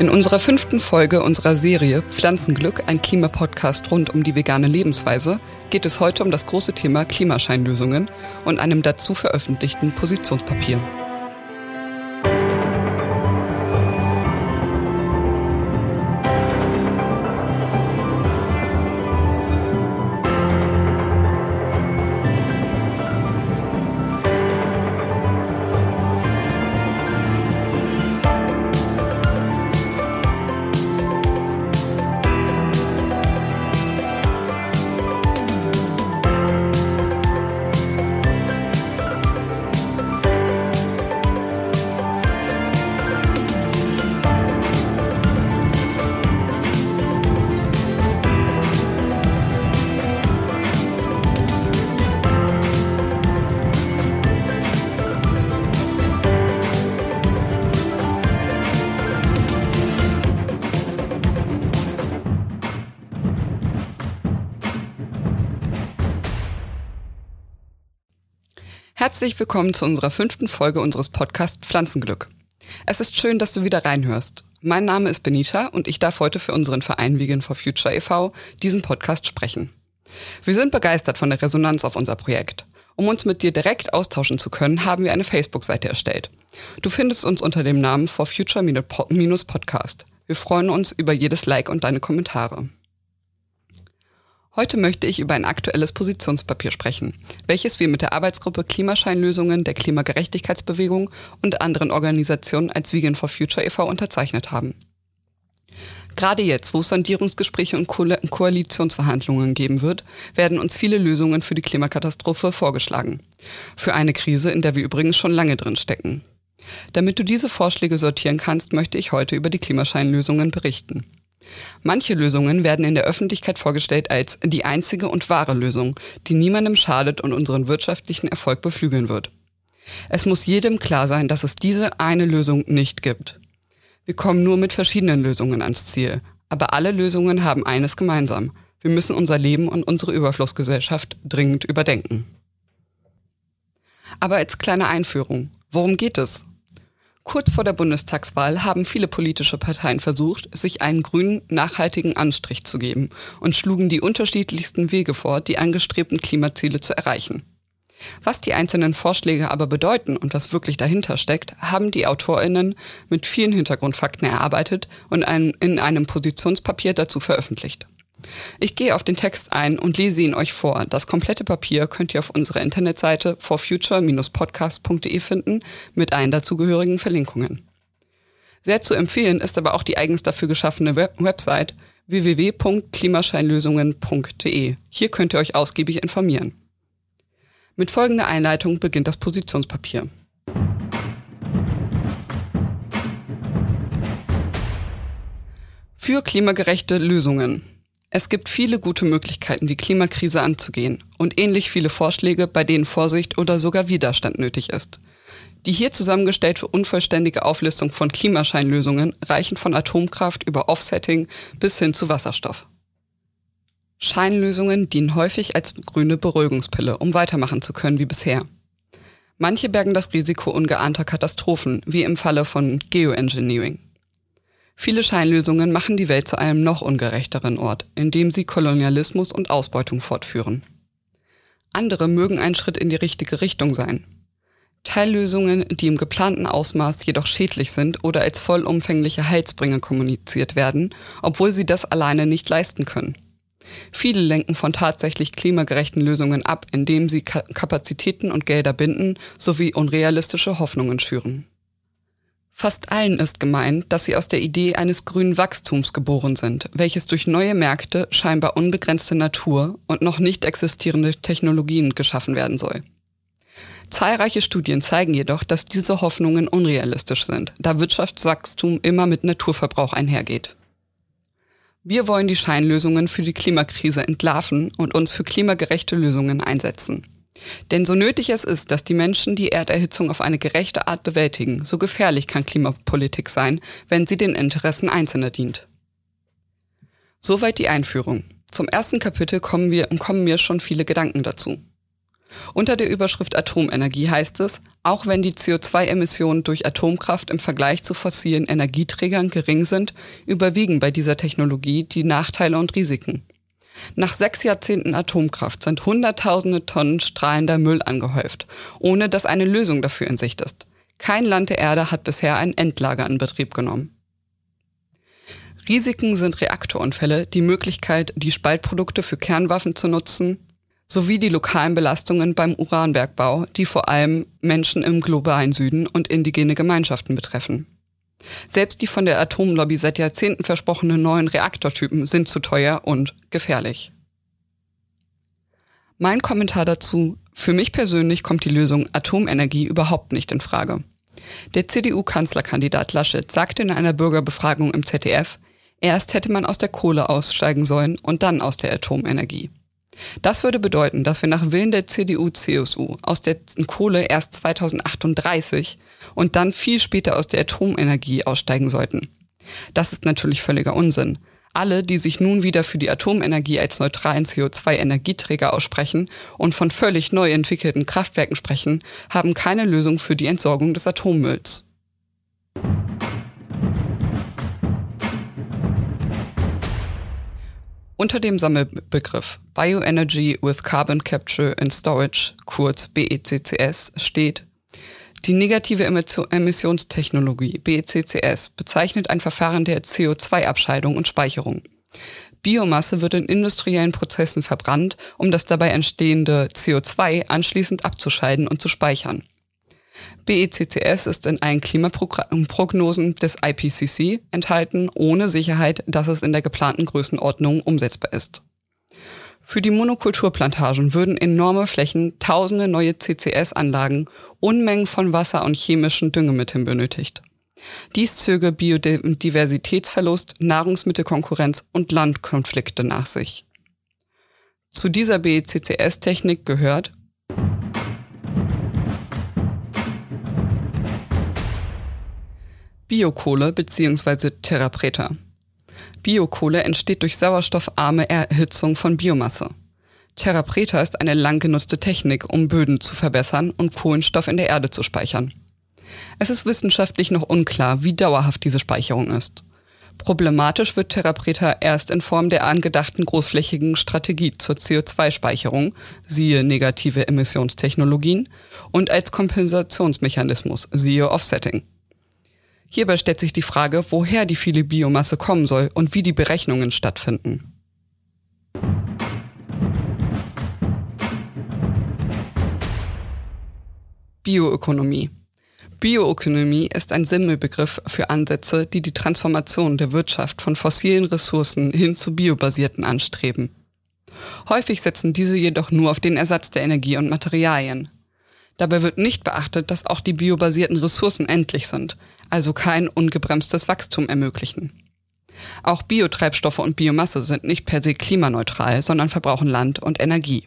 In unserer 5. Folge unserer Serie Pflanzenglück, ein Klimapodcast rund um die vegane Lebensweise, geht es heute um das große Thema Klimascheinlösungen und einem dazu veröffentlichten Positionspapier. Herzlich willkommen zu unserer 5. Folge unseres Podcasts Pflanzenglück. Es ist schön, dass du wieder reinhörst. Mein Name ist Benita und ich darf heute für unseren Verein Vegan for Future e.V. diesen Podcast sprechen. Wir sind begeistert von der Resonanz auf unser Projekt. Um uns mit dir direkt austauschen zu können, haben wir eine Facebook-Seite erstellt. Du findest uns unter dem Namen ForFuture-Podcast. Wir freuen uns über jedes Like und deine Kommentare. Heute möchte ich über ein aktuelles Positionspapier sprechen, welches wir mit der Arbeitsgruppe Klimascheinlösungen der Klimagerechtigkeitsbewegung und anderen Organisationen als Vegan for Future e.V. unterzeichnet haben. Gerade jetzt, wo es Sondierungsgespräche und Koalitionsverhandlungen geben wird, werden uns viele Lösungen für die Klimakatastrophe vorgeschlagen. Für eine Krise, in der wir übrigens schon lange drin stecken. Damit du diese Vorschläge sortieren kannst, möchte ich heute über die Klimascheinlösungen berichten. Manche Lösungen werden in der Öffentlichkeit vorgestellt als die einzige und wahre Lösung, die niemandem schadet und unseren wirtschaftlichen Erfolg beflügeln wird. Es muss jedem klar sein, dass es diese eine Lösung nicht gibt. Wir kommen nur mit verschiedenen Lösungen ans Ziel, aber alle Lösungen haben eines gemeinsam. Wir müssen unser Leben und unsere Überflussgesellschaft dringend überdenken. Aber als kleine Einführung, worum geht es? Kurz vor der Bundestagswahl haben viele politische Parteien versucht, sich einen grünen, nachhaltigen Anstrich zu geben und schlugen die unterschiedlichsten Wege vor, die angestrebten Klimaziele zu erreichen. Was die einzelnen Vorschläge aber bedeuten und was wirklich dahinter steckt, haben die AutorInnen mit vielen Hintergrundfakten erarbeitet und in einem Positionspapier dazu veröffentlicht. Ich gehe auf den Text ein und lese ihn euch vor. Das komplette Papier könnt ihr auf unserer Internetseite forfuture-podcast.de finden mit allen dazugehörigen Verlinkungen. Sehr zu empfehlen ist aber auch die eigens dafür geschaffene Website www.klimascheinlösungen.de. Hier könnt ihr euch ausgiebig informieren. Mit folgender Einleitung beginnt das Positionspapier. Für klimagerechte Lösungen. Es gibt viele gute Möglichkeiten, die Klimakrise anzugehen und ähnlich viele Vorschläge, bei denen Vorsicht oder sogar Widerstand nötig ist. Die hier zusammengestellte unvollständige Auflistung von Klimascheinlösungen reichen von Atomkraft über Offsetting bis hin zu Wasserstoff. Scheinlösungen dienen häufig als grüne Beruhigungspille, um weitermachen zu können wie bisher. Manche bergen das Risiko ungeahnter Katastrophen, wie im Falle von Geoengineering. Viele Scheinlösungen machen die Welt zu einem noch ungerechteren Ort, indem sie Kolonialismus und Ausbeutung fortführen. Andere mögen ein Schritt in die richtige Richtung sein. Teillösungen, die im geplanten Ausmaß jedoch schädlich sind oder als vollumfängliche Heilsbringer kommuniziert werden, obwohl sie das alleine nicht leisten können. Viele lenken von tatsächlich klimagerechten Lösungen ab, indem sie Kapazitäten und Gelder binden sowie unrealistische Hoffnungen schüren. Fast allen ist gemein, dass sie aus der Idee eines grünen Wachstums geboren sind, welches durch neue Märkte, scheinbar unbegrenzte Natur und noch nicht existierende Technologien geschaffen werden soll. Zahlreiche Studien zeigen jedoch, dass diese Hoffnungen unrealistisch sind, da Wirtschaftswachstum immer mit Naturverbrauch einhergeht. Wir wollen die Scheinlösungen für die Klimakrise entlarven und uns für klimagerechte Lösungen einsetzen. Denn so nötig es ist, dass die Menschen die Erderhitzung auf eine gerechte Art bewältigen, so gefährlich kann Klimapolitik sein, wenn sie den Interessen Einzelner dient. Soweit die Einführung. Zum ersten Kapitel kommen mir schon viele Gedanken dazu. Unter der Überschrift Atomenergie heißt es, auch wenn die CO2-Emissionen durch Atomkraft im Vergleich zu fossilen Energieträgern gering sind, überwiegen bei dieser Technologie die Nachteile und Risiken. Nach 6 Jahrzehnten Atomkraft sind Hunderttausende Tonnen strahlender Müll angehäuft, ohne dass eine Lösung dafür in Sicht ist. Kein Land der Erde hat bisher ein Endlager in Betrieb genommen. Risiken sind Reaktorunfälle, die Möglichkeit, die Spaltprodukte für Kernwaffen zu nutzen, sowie die lokalen Belastungen beim Uranbergbau, die vor allem Menschen im globalen Süden und indigene Gemeinschaften betreffen. Selbst die von der Atomlobby seit Jahrzehnten versprochenen neuen Reaktortypen sind zu teuer und gefährlich. Mein Kommentar dazu: Für mich persönlich kommt die Lösung Atomenergie überhaupt nicht in Frage. Der CDU-Kanzlerkandidat Laschet sagte in einer Bürgerbefragung im ZDF, erst hätte man aus der Kohle aussteigen sollen und dann aus der Atomenergie. Das würde bedeuten, dass wir nach Willen der CDU-CSU aus der Kohle erst 2038 und dann viel später aus der Atomenergie aussteigen sollten. Das ist natürlich völliger Unsinn. Alle, die sich nun wieder für die Atomenergie als neutralen CO2-Energieträger aussprechen und von völlig neu entwickelten Kraftwerken sprechen, haben keine Lösung für die Entsorgung des Atommülls. Unter dem Sammelbegriff Bioenergy with Carbon Capture and Storage, kurz BECCS, steht: Die negative Emissionstechnologie, BECCS, bezeichnet ein Verfahren der CO2-Abscheidung und Speicherung. Biomasse wird in industriellen Prozessen verbrannt, um das dabei entstehende CO2 anschließend abzuscheiden und zu speichern. BECCS ist in allen Klimaprognosen des IPCC enthalten, ohne Sicherheit, dass es in der geplanten Größenordnung umsetzbar ist. Für die Monokulturplantagen würden enorme Flächen, tausende neue CCS-Anlagen, Unmengen von Wasser und chemischen Düngemitteln benötigt. Dies zöge Biodiversitätsverlust, Nahrungsmittelkonkurrenz und Landkonflikte nach sich. Zu dieser BECCS-Technik gehört Biokohle bzw. Terra Preta. Biokohle entsteht durch sauerstoffarme Erhitzung von Biomasse. Terra Preta ist eine lang genutzte Technik, um Böden zu verbessern und Kohlenstoff in der Erde zu speichern. Es ist wissenschaftlich noch unklar, wie dauerhaft diese Speicherung ist. Problematisch wird Terra Preta erst in Form der angedachten großflächigen Strategie zur CO2-Speicherung, siehe negative Emissionstechnologien, und als Kompensationsmechanismus, siehe Offsetting. Hierbei stellt sich die Frage, woher die viele Biomasse kommen soll und wie die Berechnungen stattfinden. Bioökonomie. Bioökonomie ist ein Sammelbegriff für Ansätze, die die Transformation der Wirtschaft von fossilen Ressourcen hin zu biobasierten anstreben. Häufig setzen diese jedoch nur auf den Ersatz der Energie und Materialien. Dabei wird nicht beachtet, dass auch die biobasierten Ressourcen endlich sind, also kein ungebremstes Wachstum ermöglichen. Auch Biotreibstoffe und Biomasse sind nicht per se klimaneutral, sondern verbrauchen Land und Energie.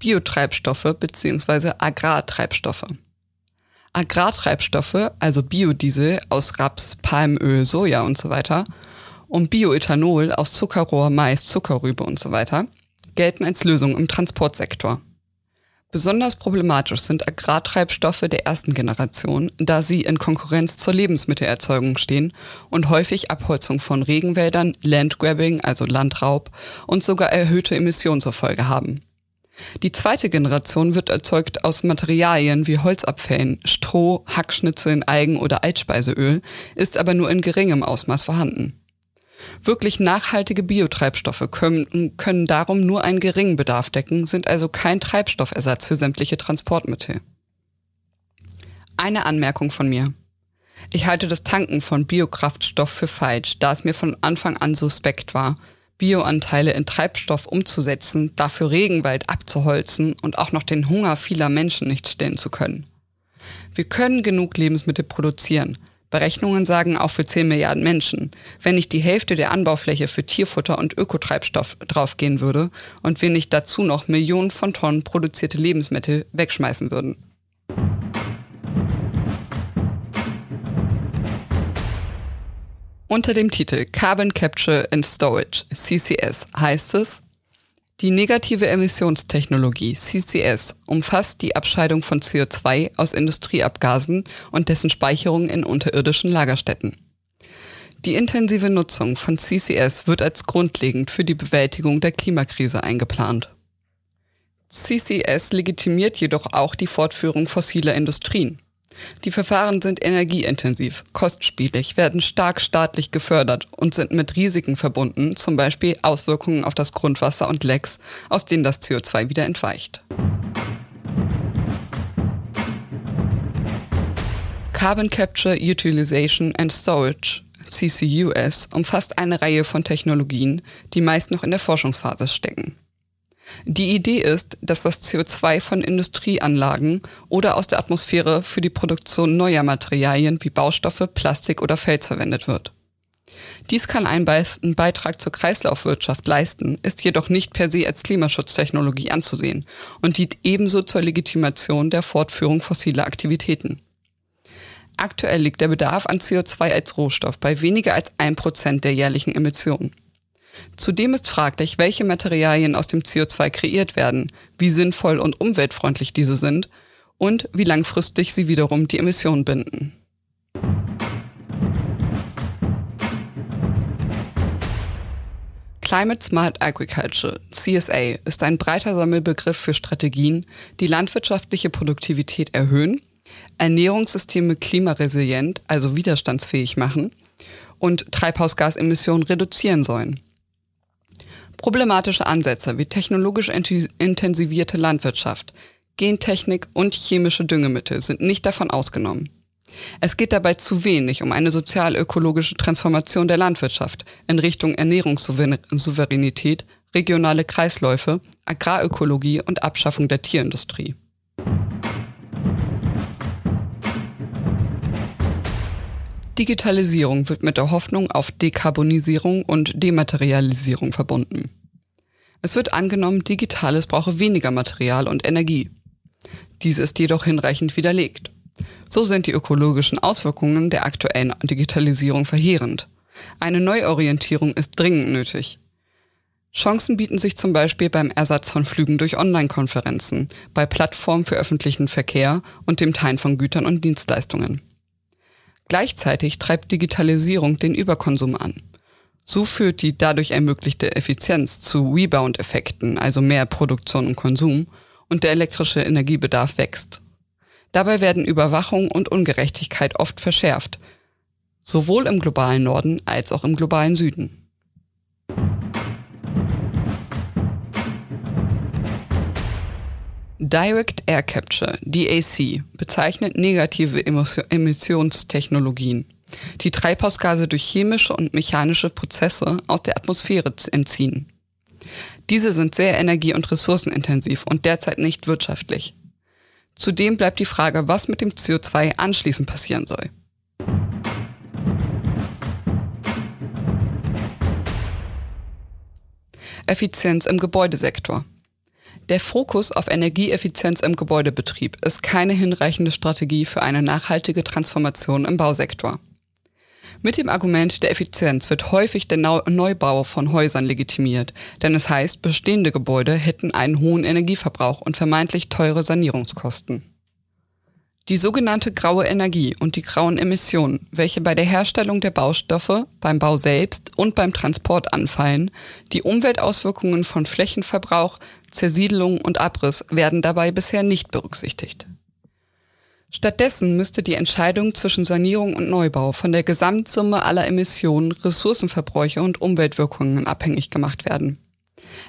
Biotreibstoffe bzw. Agrartreibstoffe. Agrartreibstoffe, also Biodiesel aus Raps, Palmöl, Soja usw., und Bioethanol aus Zuckerrohr, Mais, Zuckerrübe usw. gelten als Lösung im Transportsektor. Besonders problematisch sind Agrartreibstoffe der ersten Generation, da sie in Konkurrenz zur Lebensmittelerzeugung stehen und häufig Abholzung von Regenwäldern, Landgrabbing, also Landraub, und sogar erhöhte Emissionen zur Folge haben. Die zweite Generation wird erzeugt aus Materialien wie Holzabfällen, Stroh, Hackschnitzeln, Algen oder Altspeiseöl, ist aber nur in geringem Ausmaß vorhanden. Wirklich nachhaltige Biotreibstoffe können darum nur einen geringen Bedarf decken, sind also kein Treibstoffersatz für sämtliche Transportmittel. Eine Anmerkung von mir. Ich halte das Tanken von Biokraftstoff für falsch, da es mir von Anfang an suspekt war, Bioanteile in Treibstoff umzusetzen, dafür Regenwald abzuholzen und auch noch den Hunger vieler Menschen nicht stillen zu können. Wir können genug Lebensmittel produzieren. Berechnungen sagen auch für 10 Milliarden Menschen, wenn nicht die Hälfte der Anbaufläche für Tierfutter und Ökotreibstoff draufgehen würde und wir nicht dazu noch Millionen von Tonnen produzierte Lebensmittel wegschmeißen würden. Unter dem Titel Carbon Capture and Storage, CCS, heißt es: Die negative Emissionstechnologie, CCS, umfasst die Abscheidung von CO2 aus Industrieabgasen und dessen Speicherung in unterirdischen Lagerstätten. Die intensive Nutzung von CCS wird als grundlegend für die Bewältigung der Klimakrise eingeplant. CCS legitimiert jedoch auch die Fortführung fossiler Industrien. Die Verfahren sind energieintensiv, kostspielig, werden stark staatlich gefördert und sind mit Risiken verbunden, zum Beispiel Auswirkungen auf das Grundwasser und Lecks, aus denen das CO2 wieder entweicht. Carbon Capture, Utilization and Storage, CCUS, umfasst eine Reihe von Technologien, die meist noch in der Forschungsphase stecken. Die Idee ist, dass das CO2 von Industrieanlagen oder aus der Atmosphäre für die Produktion neuer Materialien wie Baustoffe, Plastik oder Fels verwendet wird. Dies kann einen Beitrag zur Kreislaufwirtschaft leisten, ist jedoch nicht per se als Klimaschutztechnologie anzusehen und dient ebenso zur Legitimation der Fortführung fossiler Aktivitäten. Aktuell liegt der Bedarf an CO2 als Rohstoff bei weniger als 1% der jährlichen Emissionen. Zudem ist fraglich, welche Materialien aus dem CO2 kreiert werden, wie sinnvoll und umweltfreundlich diese sind und wie langfristig sie wiederum die Emissionen binden. Climate Smart Agriculture, CSA, ist ein breiter Sammelbegriff für Strategien, die landwirtschaftliche Produktivität erhöhen, Ernährungssysteme klimaresilient, also widerstandsfähig machen und Treibhausgasemissionen reduzieren sollen. Problematische Ansätze wie technologisch intensivierte Landwirtschaft, Gentechnik und chemische Düngemittel sind nicht davon ausgenommen. Es geht dabei zu wenig um eine sozial-ökologische Transformation der Landwirtschaft in Richtung Ernährungssouveränität, regionale Kreisläufe, Agrarökologie und Abschaffung der Tierindustrie. Digitalisierung wird mit der Hoffnung auf Dekarbonisierung und Dematerialisierung verbunden. Es wird angenommen, Digitales brauche weniger Material und Energie. Dies ist jedoch hinreichend widerlegt. So sind die ökologischen Auswirkungen der aktuellen Digitalisierung verheerend. Eine Neuorientierung ist dringend nötig. Chancen bieten sich zum Beispiel beim Ersatz von Flügen durch Online-Konferenzen, bei Plattformen für öffentlichen Verkehr und dem Teilen von Gütern und Dienstleistungen. Gleichzeitig treibt Digitalisierung den Überkonsum an. So führt die dadurch ermöglichte Effizienz zu Rebound-Effekten, also mehr Produktion und Konsum, und der elektrische Energiebedarf wächst. Dabei werden Überwachung und Ungerechtigkeit oft verschärft, sowohl im globalen Norden als auch im globalen Süden. Direct Air Capture, DAC, bezeichnet negative Emissionstechnologien, die Treibhausgase durch chemische und mechanische Prozesse aus der Atmosphäre entziehen. Diese sind sehr energie- und ressourcenintensiv und derzeit nicht wirtschaftlich. Zudem bleibt die Frage, was mit dem CO2 anschließend passieren soll. Effizienz im Gebäudesektor. Der Fokus auf Energieeffizienz im Gebäudebetrieb ist keine hinreichende Strategie für eine nachhaltige Transformation im Bausektor. Mit dem Argument der Effizienz wird häufig der Neubau von Häusern legitimiert, denn es heißt, bestehende Gebäude hätten einen hohen Energieverbrauch und vermeintlich teure Sanierungskosten. Die sogenannte graue Energie und die grauen Emissionen, welche bei der Herstellung der Baustoffe, beim Bau selbst und beim Transport anfallen, die Umweltauswirkungen von Flächenverbrauch, Zersiedelung und Abriss werden dabei bisher nicht berücksichtigt. Stattdessen müsste die Entscheidung zwischen Sanierung und Neubau von der Gesamtsumme aller Emissionen, Ressourcenverbräuche und Umweltwirkungen abhängig gemacht werden.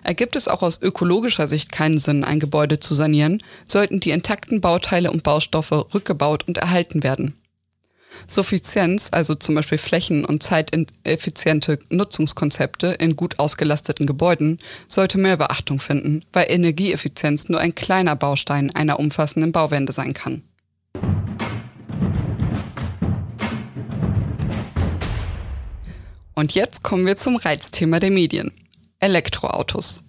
Ergibt es auch aus ökologischer Sicht keinen Sinn, ein Gebäude zu sanieren, sollten die intakten Bauteile und Baustoffe rückgebaut und erhalten werden. Suffizienz, also zum Beispiel flächen- und zeiteffiziente Nutzungskonzepte in gut ausgelasteten Gebäuden, sollte mehr Beachtung finden, weil Energieeffizienz nur ein kleiner Baustein einer umfassenden Bauwende sein kann. Und jetzt kommen wir zum Reizthema der Medien. Elektroautos.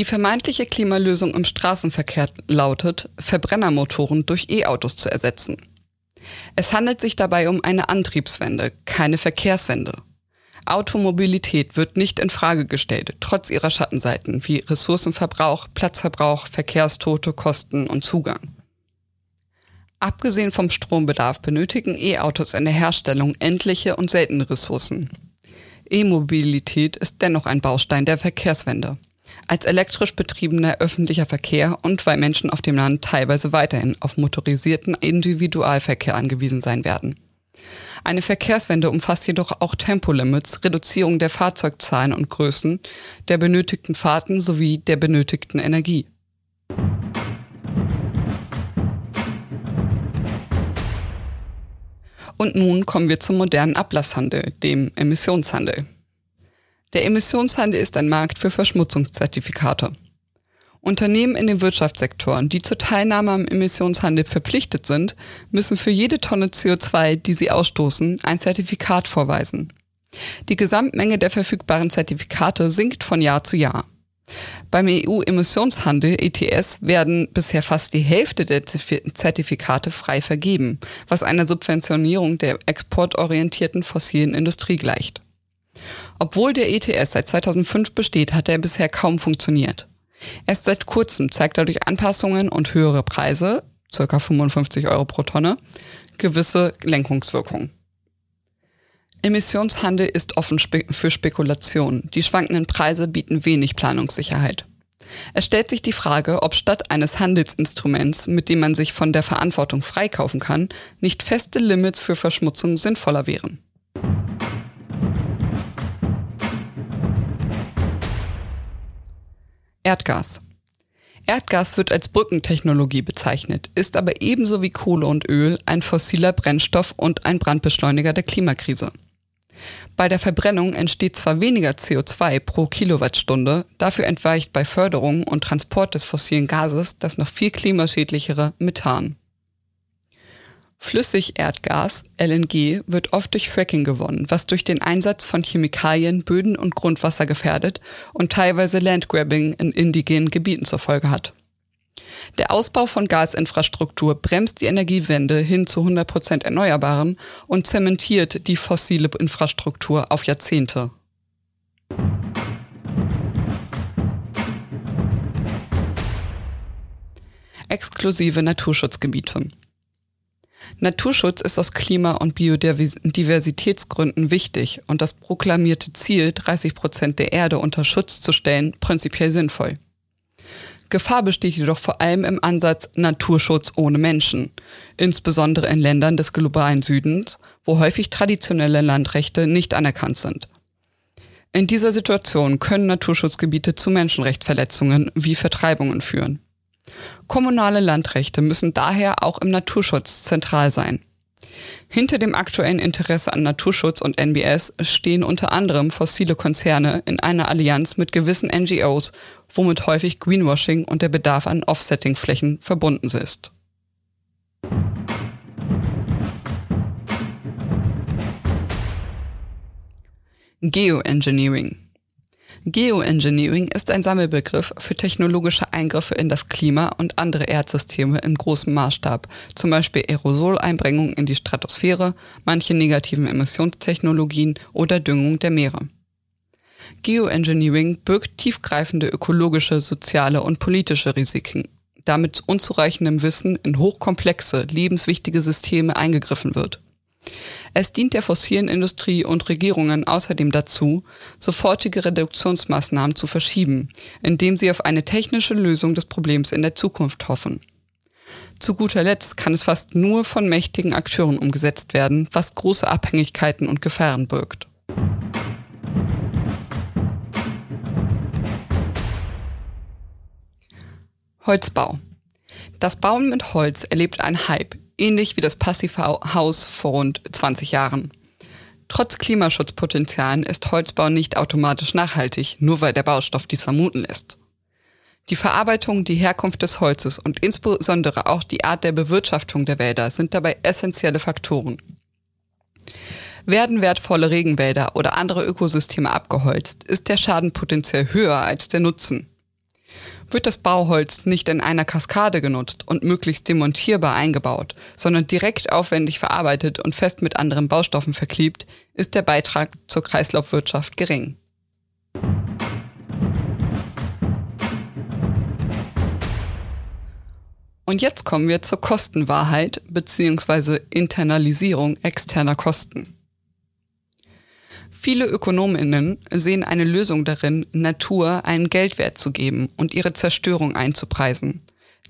Die vermeintliche Klimalösung im Straßenverkehr lautet, Verbrennermotoren durch E-Autos zu ersetzen. Es handelt sich dabei um eine Antriebswende, keine Verkehrswende. Automobilität wird nicht in Frage gestellt, trotz ihrer Schattenseiten wie Ressourcenverbrauch, Platzverbrauch, Verkehrstote, Kosten und Zugang. Abgesehen vom Strombedarf benötigen E-Autos in der Herstellung endliche und seltene Ressourcen. E-Mobilität ist dennoch ein Baustein der Verkehrswende. Als elektrisch betriebener öffentlicher Verkehr und weil Menschen auf dem Land teilweise weiterhin auf motorisierten Individualverkehr angewiesen sein werden. Eine Verkehrswende umfasst jedoch auch Tempolimits, Reduzierung der Fahrzeugzahlen und Größen, der benötigten Fahrten sowie der benötigten Energie. Und nun kommen wir zum modernen Ablasshandel, dem Emissionshandel. Der Emissionshandel ist ein Markt für Verschmutzungszertifikate. Unternehmen in den Wirtschaftssektoren, die zur Teilnahme am Emissionshandel verpflichtet sind, müssen für jede Tonne CO2, die sie ausstoßen, ein Zertifikat vorweisen. Die Gesamtmenge der verfügbaren Zertifikate sinkt von Jahr zu Jahr. Beim EU-Emissionshandel ETS werden bisher fast die Hälfte der Zertifikate frei vergeben, was einer Subventionierung der exportorientierten fossilen Industrie gleicht. Obwohl der ETS seit 2005 besteht, hat er bisher kaum funktioniert. Erst seit kurzem zeigt er durch Anpassungen und höhere Preise, ca. 55 € pro Tonne, gewisse Lenkungswirkungen. Emissionshandel ist offen für Spekulationen. Die schwankenden Preise bieten wenig Planungssicherheit. Es stellt sich die Frage, ob statt eines Handelsinstruments, mit dem man sich von der Verantwortung freikaufen kann, nicht feste Limits für Verschmutzung sinnvoller wären. Erdgas. Erdgas wird als Brückentechnologie bezeichnet, ist aber ebenso wie Kohle und Öl ein fossiler Brennstoff und ein Brandbeschleuniger der Klimakrise. Bei der Verbrennung entsteht zwar weniger CO2 pro Kilowattstunde, dafür entweicht bei Förderung und Transport des fossilen Gases das noch viel klimaschädlichere Methan. Flüssigerdgas, LNG, wird oft durch Fracking gewonnen, was durch den Einsatz von Chemikalien Böden und Grundwasser gefährdet und teilweise Landgrabbing in indigenen Gebieten zur Folge hat. Der Ausbau von Gasinfrastruktur bremst die Energiewende hin zu 100% Erneuerbaren und zementiert die fossile Infrastruktur auf Jahrzehnte. Exklusive Naturschutzgebiete. Naturschutz ist aus Klima- und Biodiversitätsgründen wichtig und das proklamierte Ziel, 30% der Erde unter Schutz zu stellen, prinzipiell sinnvoll. Gefahr besteht jedoch vor allem im Ansatz Naturschutz ohne Menschen, insbesondere in Ländern des globalen Südens, wo häufig traditionelle Landrechte nicht anerkannt sind. In dieser Situation können Naturschutzgebiete zu Menschenrechtsverletzungen wie Vertreibungen führen. Kommunale Landrechte müssen daher auch im Naturschutz zentral sein. Hinter dem aktuellen Interesse an Naturschutz und NBS stehen unter anderem fossile Konzerne in einer Allianz mit gewissen NGOs, womit häufig Greenwashing und der Bedarf an Offsetting-Flächen verbunden ist. Geoengineering. Geoengineering ist ein Sammelbegriff für technologische Eingriffe in das Klima und andere Erdsysteme in großem Maßstab, zum Beispiel Aerosoleinbringung in die Stratosphäre, manche negativen Emissionstechnologien oder Düngung der Meere. Geoengineering birgt tiefgreifende ökologische, soziale und politische Risiken, da mit unzureichendem Wissen in hochkomplexe, lebenswichtige Systeme eingegriffen wird. Es dient der fossilen Industrie und Regierungen außerdem dazu, sofortige Reduktionsmaßnahmen zu verschieben, indem sie auf eine technische Lösung des Problems in der Zukunft hoffen. Zu guter Letzt kann es fast nur von mächtigen Akteuren umgesetzt werden, was große Abhängigkeiten und Gefahren birgt. Holzbau. Das Bauen mit Holz erlebt einen Hype. Ähnlich wie das Passivhaus vor rund 20 Jahren. Trotz Klimaschutzpotenzialen ist Holzbau nicht automatisch nachhaltig, nur weil der Baustoff dies vermuten lässt. Die Verarbeitung, die Herkunft des Holzes und insbesondere auch die Art der Bewirtschaftung der Wälder sind dabei essentielle Faktoren. Werden wertvolle Regenwälder oder andere Ökosysteme abgeholzt, ist der Schaden potenziell höher als der Nutzen. Wird das Bauholz nicht in einer Kaskade genutzt und möglichst demontierbar eingebaut, sondern direkt aufwendig verarbeitet und fest mit anderen Baustoffen verklebt, ist der Beitrag zur Kreislaufwirtschaft gering. Und jetzt kommen wir zur Kostenwahrheit bzw. Internalisierung externer Kosten. Viele ÖkonomInnen sehen eine Lösung darin, Natur einen Geldwert zu geben und ihre Zerstörung einzupreisen.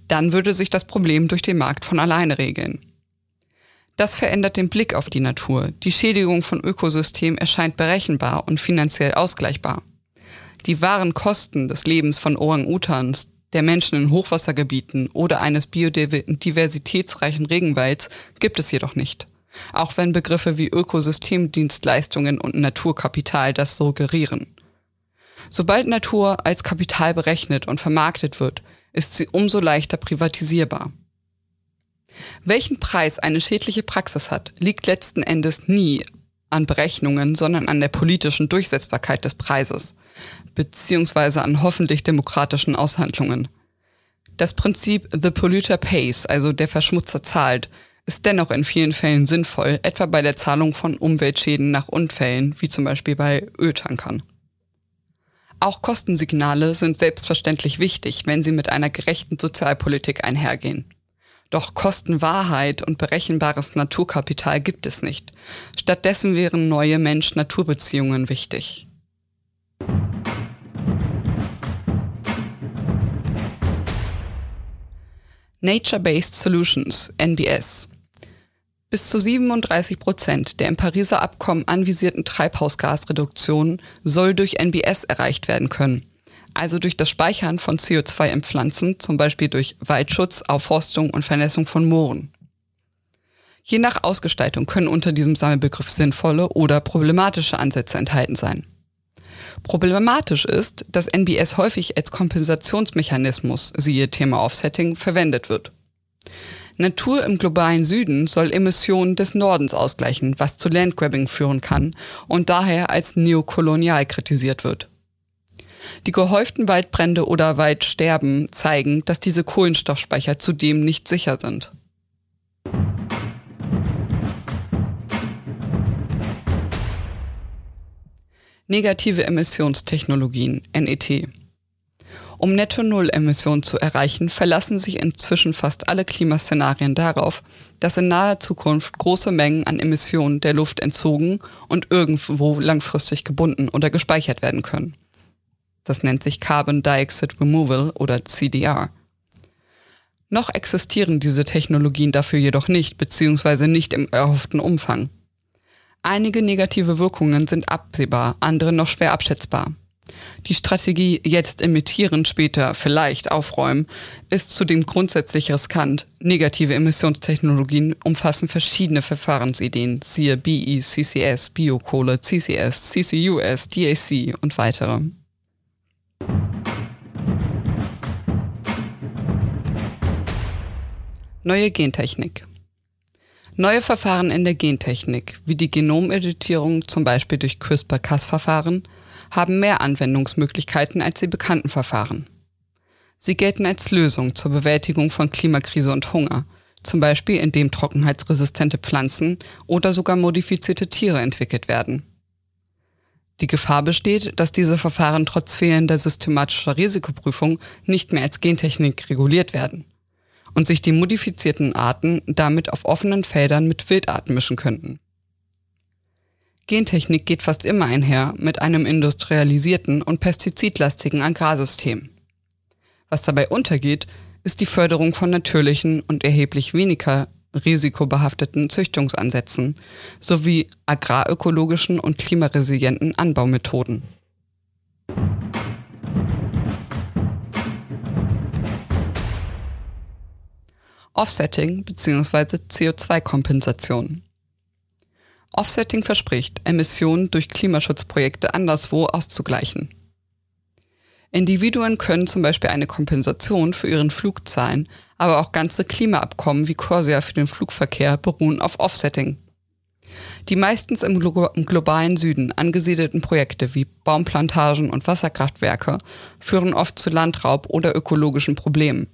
Dann würde sich das Problem durch den Markt von alleine regeln. Das verändert den Blick auf die Natur. Die Schädigung von Ökosystemen erscheint berechenbar und finanziell ausgleichbar. Die wahren Kosten des Lebens von Orang-Utans, der Menschen in Hochwassergebieten oder eines biodiversitätsreichen Regenwalds gibt es jedoch nicht. Auch wenn Begriffe wie Ökosystemdienstleistungen und Naturkapital das suggerieren. Sobald Natur als Kapital berechnet und vermarktet wird, ist sie umso leichter privatisierbar. Welchen Preis eine schädliche Praxis hat, liegt letzten Endes nie an Berechnungen, sondern an der politischen Durchsetzbarkeit des Preises, beziehungsweise an hoffentlich demokratischen Aushandlungen. Das Prinzip The Polluter Pays, also der Verschmutzer zahlt, ist dennoch in vielen Fällen sinnvoll, etwa bei der Zahlung von Umweltschäden nach Unfällen, wie zum Beispiel bei Öltankern. Auch Kostensignale sind selbstverständlich wichtig, wenn sie mit einer gerechten Sozialpolitik einhergehen. Doch Kostenwahrheit und berechenbares Naturkapital gibt es nicht. Stattdessen wären neue Mensch-Natur-Beziehungen wichtig. Nature-Based Solutions, NBS. Bis zu 37% der im Pariser Abkommen anvisierten Treibhausgasreduktionen soll durch NBS erreicht werden können. Also durch das Speichern von CO2 in Pflanzen, zum Beispiel durch Waldschutz, Aufforstung und Vernässung von Mooren. Je nach Ausgestaltung können unter diesem Sammelbegriff sinnvolle oder problematische Ansätze enthalten sein. Problematisch ist, dass NBS häufig als Kompensationsmechanismus, siehe Thema Offsetting, verwendet wird. Natur im globalen Süden soll Emissionen des Nordens ausgleichen, was zu Landgrabbing führen kann und daher als neokolonial kritisiert wird. Die gehäuften Waldbrände oder Waldsterben zeigen, dass diese Kohlenstoffspeicher zudem nicht sicher sind. Negative Emissionstechnologien, NET. Um Netto-Null-Emissionen zu erreichen, verlassen sich inzwischen fast alle Klimaszenarien darauf, dass in naher Zukunft große Mengen an Emissionen der Luft entzogen und irgendwo langfristig gebunden oder gespeichert werden können. Das nennt sich Carbon Dioxide Removal oder CDR. Noch existieren diese Technologien dafür jedoch nicht, beziehungsweise nicht im erhofften Umfang. Einige negative Wirkungen sind absehbar, andere noch schwer abschätzbar. Die Strategie jetzt emittieren, später vielleicht aufräumen, ist zudem grundsätzlich riskant. Negative Emissionstechnologien umfassen verschiedene Verfahrensideen, siehe BECCS, Biokohle, CCS, CCUS, DAC und weitere. Neue Gentechnik. Neue Verfahren in der Gentechnik, wie die Genomeditierung zum Beispiel durch CRISPR-Cas-Verfahren, haben mehr Anwendungsmöglichkeiten als die bekannten Verfahren. Sie gelten als Lösung zur Bewältigung von Klimakrise und Hunger, zum Beispiel indem trockenheitsresistente Pflanzen oder sogar modifizierte Tiere entwickelt werden. Die Gefahr besteht, dass diese Verfahren trotz fehlender systematischer Risikoprüfung nicht mehr als Gentechnik reguliert werden und sich die modifizierten Arten damit auf offenen Feldern mit Wildarten mischen könnten. Gentechnik geht fast immer einher mit einem industrialisierten und pestizidlastigen Agrarsystem. Was dabei untergeht, ist die Förderung von natürlichen und erheblich weniger risikobehafteten Züchtungsansätzen sowie agrarökologischen und klimaresilienten Anbaumethoden. Offsetting bzw. CO2-Kompensation. Offsetting verspricht, Emissionen durch Klimaschutzprojekte anderswo auszugleichen. Individuen können zum Beispiel eine Kompensation für ihren Flug zahlen, aber auch ganze Klimaabkommen wie CORSIA für den Flugverkehr beruhen auf Offsetting. Die meistens im globalen Süden angesiedelten Projekte wie Baumplantagen und Wasserkraftwerke führen oft zu Landraub oder ökologischen Problemen.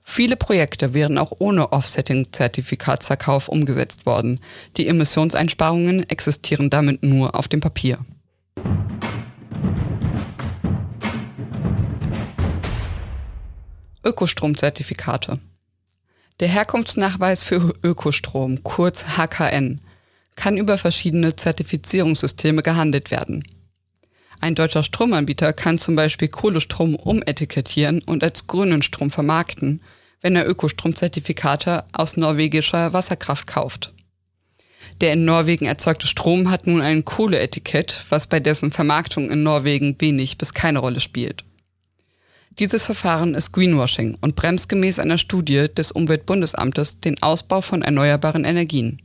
Viele Projekte wären auch ohne Offsetting-Zertifikatsverkauf umgesetzt worden. Die Emissionseinsparungen existieren damit nur auf dem Papier. Ökostromzertifikate. Der Herkunftsnachweis für Ökostrom, kurz HKN, kann über verschiedene Zertifizierungssysteme gehandelt werden. Ein deutscher Stromanbieter kann zum Beispiel Kohlestrom umetikettieren und als grünen Strom vermarkten, wenn er Ökostromzertifikate aus norwegischer Wasserkraft kauft. Der in Norwegen erzeugte Strom hat nun ein Kohleetikett, was bei dessen Vermarktung in Norwegen wenig bis keine Rolle spielt. Dieses Verfahren ist Greenwashing und bremst gemäß einer Studie des Umweltbundesamtes den Ausbau von erneuerbaren Energien.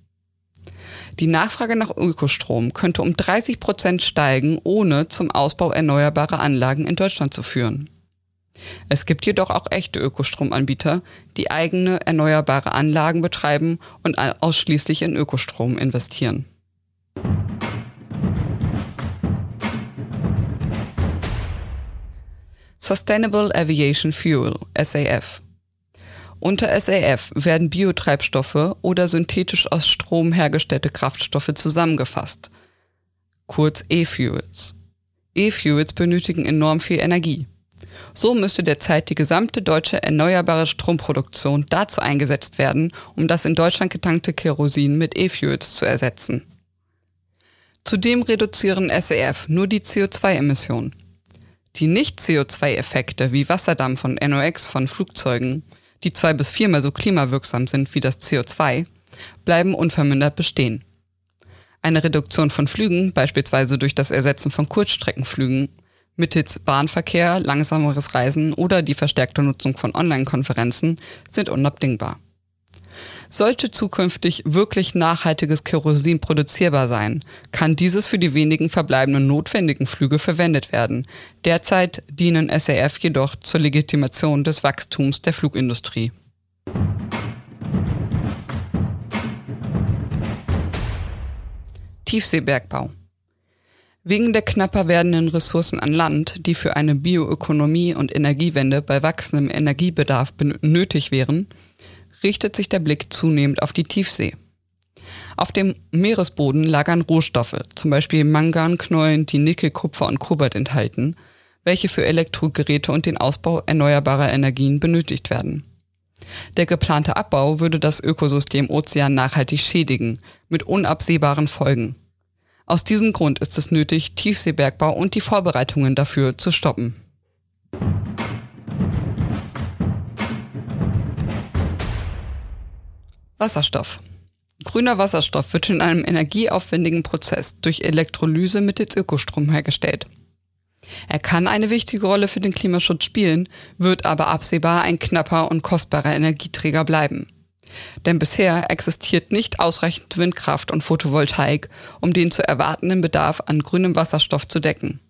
Die Nachfrage nach Ökostrom könnte um 30% steigen, ohne zum Ausbau erneuerbarer Anlagen in Deutschland zu führen. Es gibt jedoch auch echte Ökostromanbieter, die eigene erneuerbare Anlagen betreiben und ausschließlich in Ökostrom investieren. Sustainable Aviation Fuel, SAF. Unter SAF werden Biotreibstoffe oder synthetisch aus Strom hergestellte Kraftstoffe zusammengefasst, kurz E-Fuels. E-Fuels benötigen enorm viel Energie. So müsste derzeit die gesamte deutsche erneuerbare Stromproduktion dazu eingesetzt werden, um das in Deutschland getankte Kerosin mit E-Fuels zu ersetzen. Zudem reduzieren SAF nur die CO2-Emissionen. Die Nicht-CO2-Effekte wie Wasserdampf und NOx von Flugzeugen, die 2- bis 4-mal so klimawirksam sind wie das CO2, bleiben unvermindert bestehen. Eine Reduktion von Flügen, beispielsweise durch das Ersetzen von Kurzstreckenflügen, mittels Bahnverkehr, langsameres Reisen oder die verstärkte Nutzung von Online-Konferenzen, sind unabdingbar. Sollte zukünftig wirklich nachhaltiges Kerosin produzierbar sein, kann dieses für die wenigen verbleibenden notwendigen Flüge verwendet werden. Derzeit dienen SAF jedoch zur Legitimation des Wachstums der Flugindustrie. Tiefseebergbau. Wegen der knapper werdenden Ressourcen an Land, die für eine Bioökonomie und Energiewende bei wachsendem Energiebedarf nötig wären, richtet sich der Blick zunehmend auf die Tiefsee. Auf dem Meeresboden lagern Rohstoffe, zum Beispiel Manganknollen, die Nickel, Kupfer und Kobalt enthalten, welche für Elektrogeräte und den Ausbau erneuerbarer Energien benötigt werden. Der geplante Abbau würde das Ökosystem Ozean nachhaltig schädigen, mit unabsehbaren Folgen. Aus diesem Grund ist es nötig, Tiefseebergbau und die Vorbereitungen dafür zu stoppen. Wasserstoff. Grüner Wasserstoff wird in einem energieaufwendigen Prozess durch Elektrolyse mittels Ökostrom hergestellt. Er kann eine wichtige Rolle für den Klimaschutz spielen, wird aber absehbar ein knapper und kostbarer Energieträger bleiben. Denn bisher existiert nicht ausreichend Windkraft und Photovoltaik, um den zu erwartenden Bedarf an grünem Wasserstoff zu decken.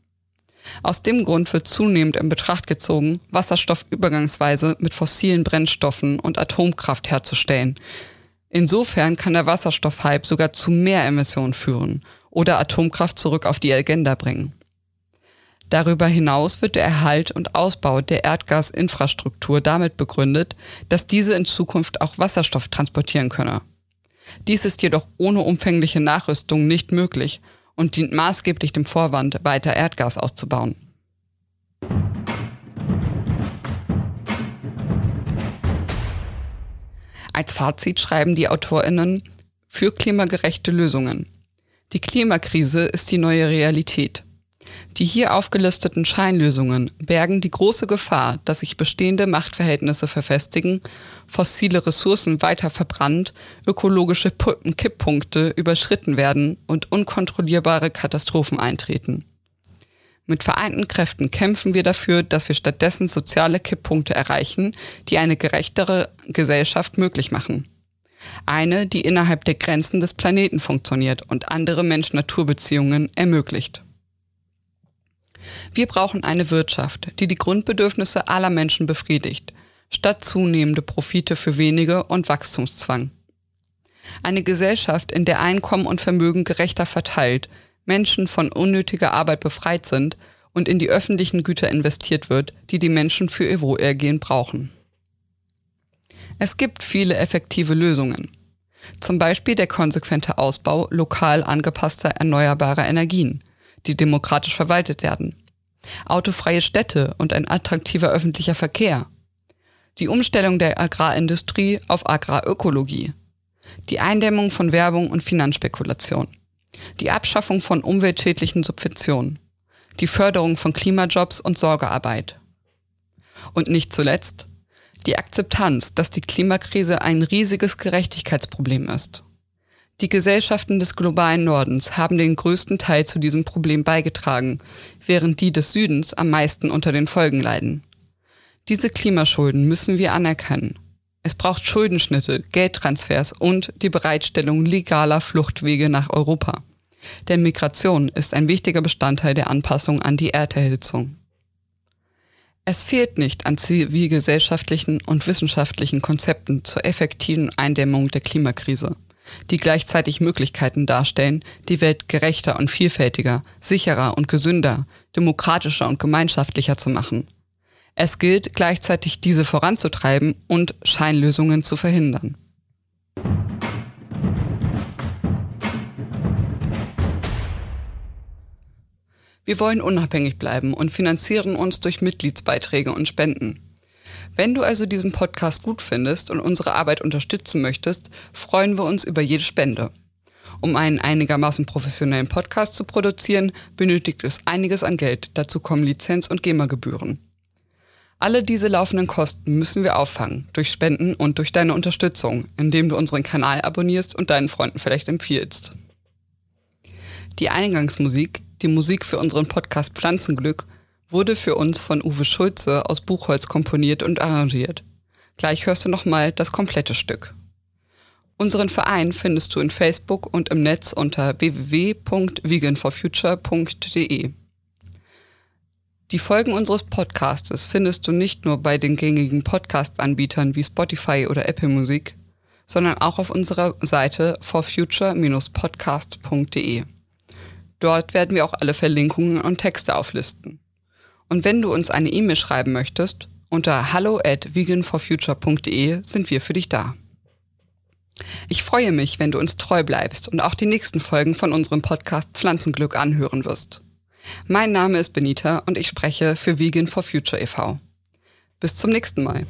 Aus dem Grund wird zunehmend in Betracht gezogen, Wasserstoff übergangsweise mit fossilen Brennstoffen und Atomkraft herzustellen. Insofern kann der Wasserstoffhype sogar zu mehr Emissionen führen oder Atomkraft zurück auf die Agenda bringen. Darüber hinaus wird der Erhalt und Ausbau der Erdgasinfrastruktur damit begründet, dass diese in Zukunft auch Wasserstoff transportieren könne. Dies ist jedoch ohne umfängliche Nachrüstung nicht möglich und dient maßgeblich dem Vorwand, weiter Erdgas auszubauen. Als Fazit schreiben die AutorInnen für klimagerechte Lösungen. Die Klimakrise ist die neue Realität. Die hier aufgelisteten Scheinlösungen bergen die große Gefahr, dass sich bestehende Machtverhältnisse verfestigen, fossile Ressourcen weiter verbrannt, ökologische Kipppunkte überschritten werden und unkontrollierbare Katastrophen eintreten. Mit vereinten Kräften kämpfen wir dafür, dass wir stattdessen soziale Kipppunkte erreichen, die eine gerechtere Gesellschaft möglich machen. Eine, die innerhalb der Grenzen des Planeten funktioniert und andere Mensch-Natur-Beziehungen ermöglicht. Wir brauchen eine Wirtschaft, die die Grundbedürfnisse aller Menschen befriedigt, statt zunehmende Profite für wenige und Wachstumszwang. Eine Gesellschaft, in der Einkommen und Vermögen gerechter verteilt, Menschen von unnötiger Arbeit befreit sind und in die öffentlichen Güter investiert wird, die die Menschen für ihr Wohlergehen brauchen. Es gibt viele effektive Lösungen. Zum Beispiel der konsequente Ausbau lokal angepasster erneuerbarer Energien, die demokratisch verwaltet werden. Autofreie Städte und ein attraktiver öffentlicher Verkehr. Die Umstellung der Agrarindustrie auf Agrarökologie. Die Eindämmung von Werbung und Finanzspekulation. Die Abschaffung von umweltschädlichen Subventionen. Die Förderung von Klimajobs und Sorgearbeit. Und nicht zuletzt die Akzeptanz, dass die Klimakrise ein riesiges Gerechtigkeitsproblem ist. Die Gesellschaften des globalen Nordens haben den größten Teil zu diesem Problem beigetragen, während die des Südens am meisten unter den Folgen leiden. Diese Klimaschulden müssen wir anerkennen. Es braucht Schuldenschnitte, Geldtransfers und die Bereitstellung legaler Fluchtwege nach Europa. Denn Migration ist ein wichtiger Bestandteil der Anpassung an die Erderhitzung. Es fehlt nicht an zivilgesellschaftlichen und wissenschaftlichen Konzepten zur effektiven Eindämmung der Klimakrise, die gleichzeitig Möglichkeiten darstellen, die Welt gerechter und vielfältiger, sicherer und gesünder, demokratischer und gemeinschaftlicher zu machen. Es gilt gleichzeitig, diese voranzutreiben und Scheinlösungen zu verhindern. Wir wollen unabhängig bleiben und finanzieren uns durch Mitgliedsbeiträge und Spenden. Wenn du also diesen Podcast gut findest und unsere Arbeit unterstützen möchtest, freuen wir uns über jede Spende. Um einen einigermaßen professionellen Podcast zu produzieren, benötigt es einiges an Geld. Dazu kommen Lizenz- und GEMA-Gebühren. Alle diese laufenden Kosten müssen wir auffangen, durch Spenden und durch deine Unterstützung, indem du unseren Kanal abonnierst und deinen Freunden vielleicht empfiehlst. Die Eingangsmusik, die Musik für unseren Podcast Pflanzenglück, wurde für uns von Uwe Schulze aus Buchholz komponiert und arrangiert. Gleich hörst du nochmal das komplette Stück. Unseren Verein findest du in Facebook und im Netz unter www.veganforfuture.de. Die Folgen unseres Podcastes findest du nicht nur bei den gängigen Podcast-Anbietern wie Spotify oder Apple Music, sondern auch auf unserer Seite forfuture-podcast.de. Dort werden wir auch alle Verlinkungen und Texte auflisten. Und wenn du uns eine E-Mail schreiben möchtest, unter hallo@veganforfuture.de sind wir für dich da. Ich freue mich, wenn du uns treu bleibst und auch die nächsten Folgen von unserem Podcast Pflanzenglück anhören wirst. Mein Name ist Benita und ich spreche für Vegan for Future e.V. Bis zum nächsten Mal.